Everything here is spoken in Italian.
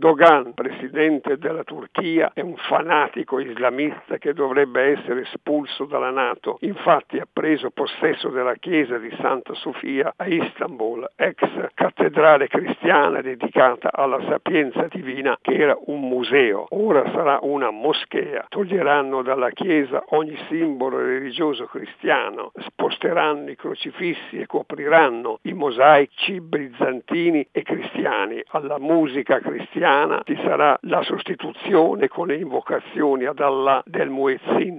Dogan, presidente della Turchia, è un fanatico islamista che dovrebbe essere espulso dalla NATO. Infatti ha preso possesso della chiesa di Santa Sofia a Istanbul, ex cattedrale cristiana dedicata alla sapienza divina, che era un museo. Ora sarà una moschea. Toglieranno dalla chiesa ogni simbolo religioso cristiano, sposteranno i crocifissi e copriranno i mosaici bizantini e cristiani. Alla musica cristiana ci sarà la sostituzione con le invocazioni ad Allah del Muezzin.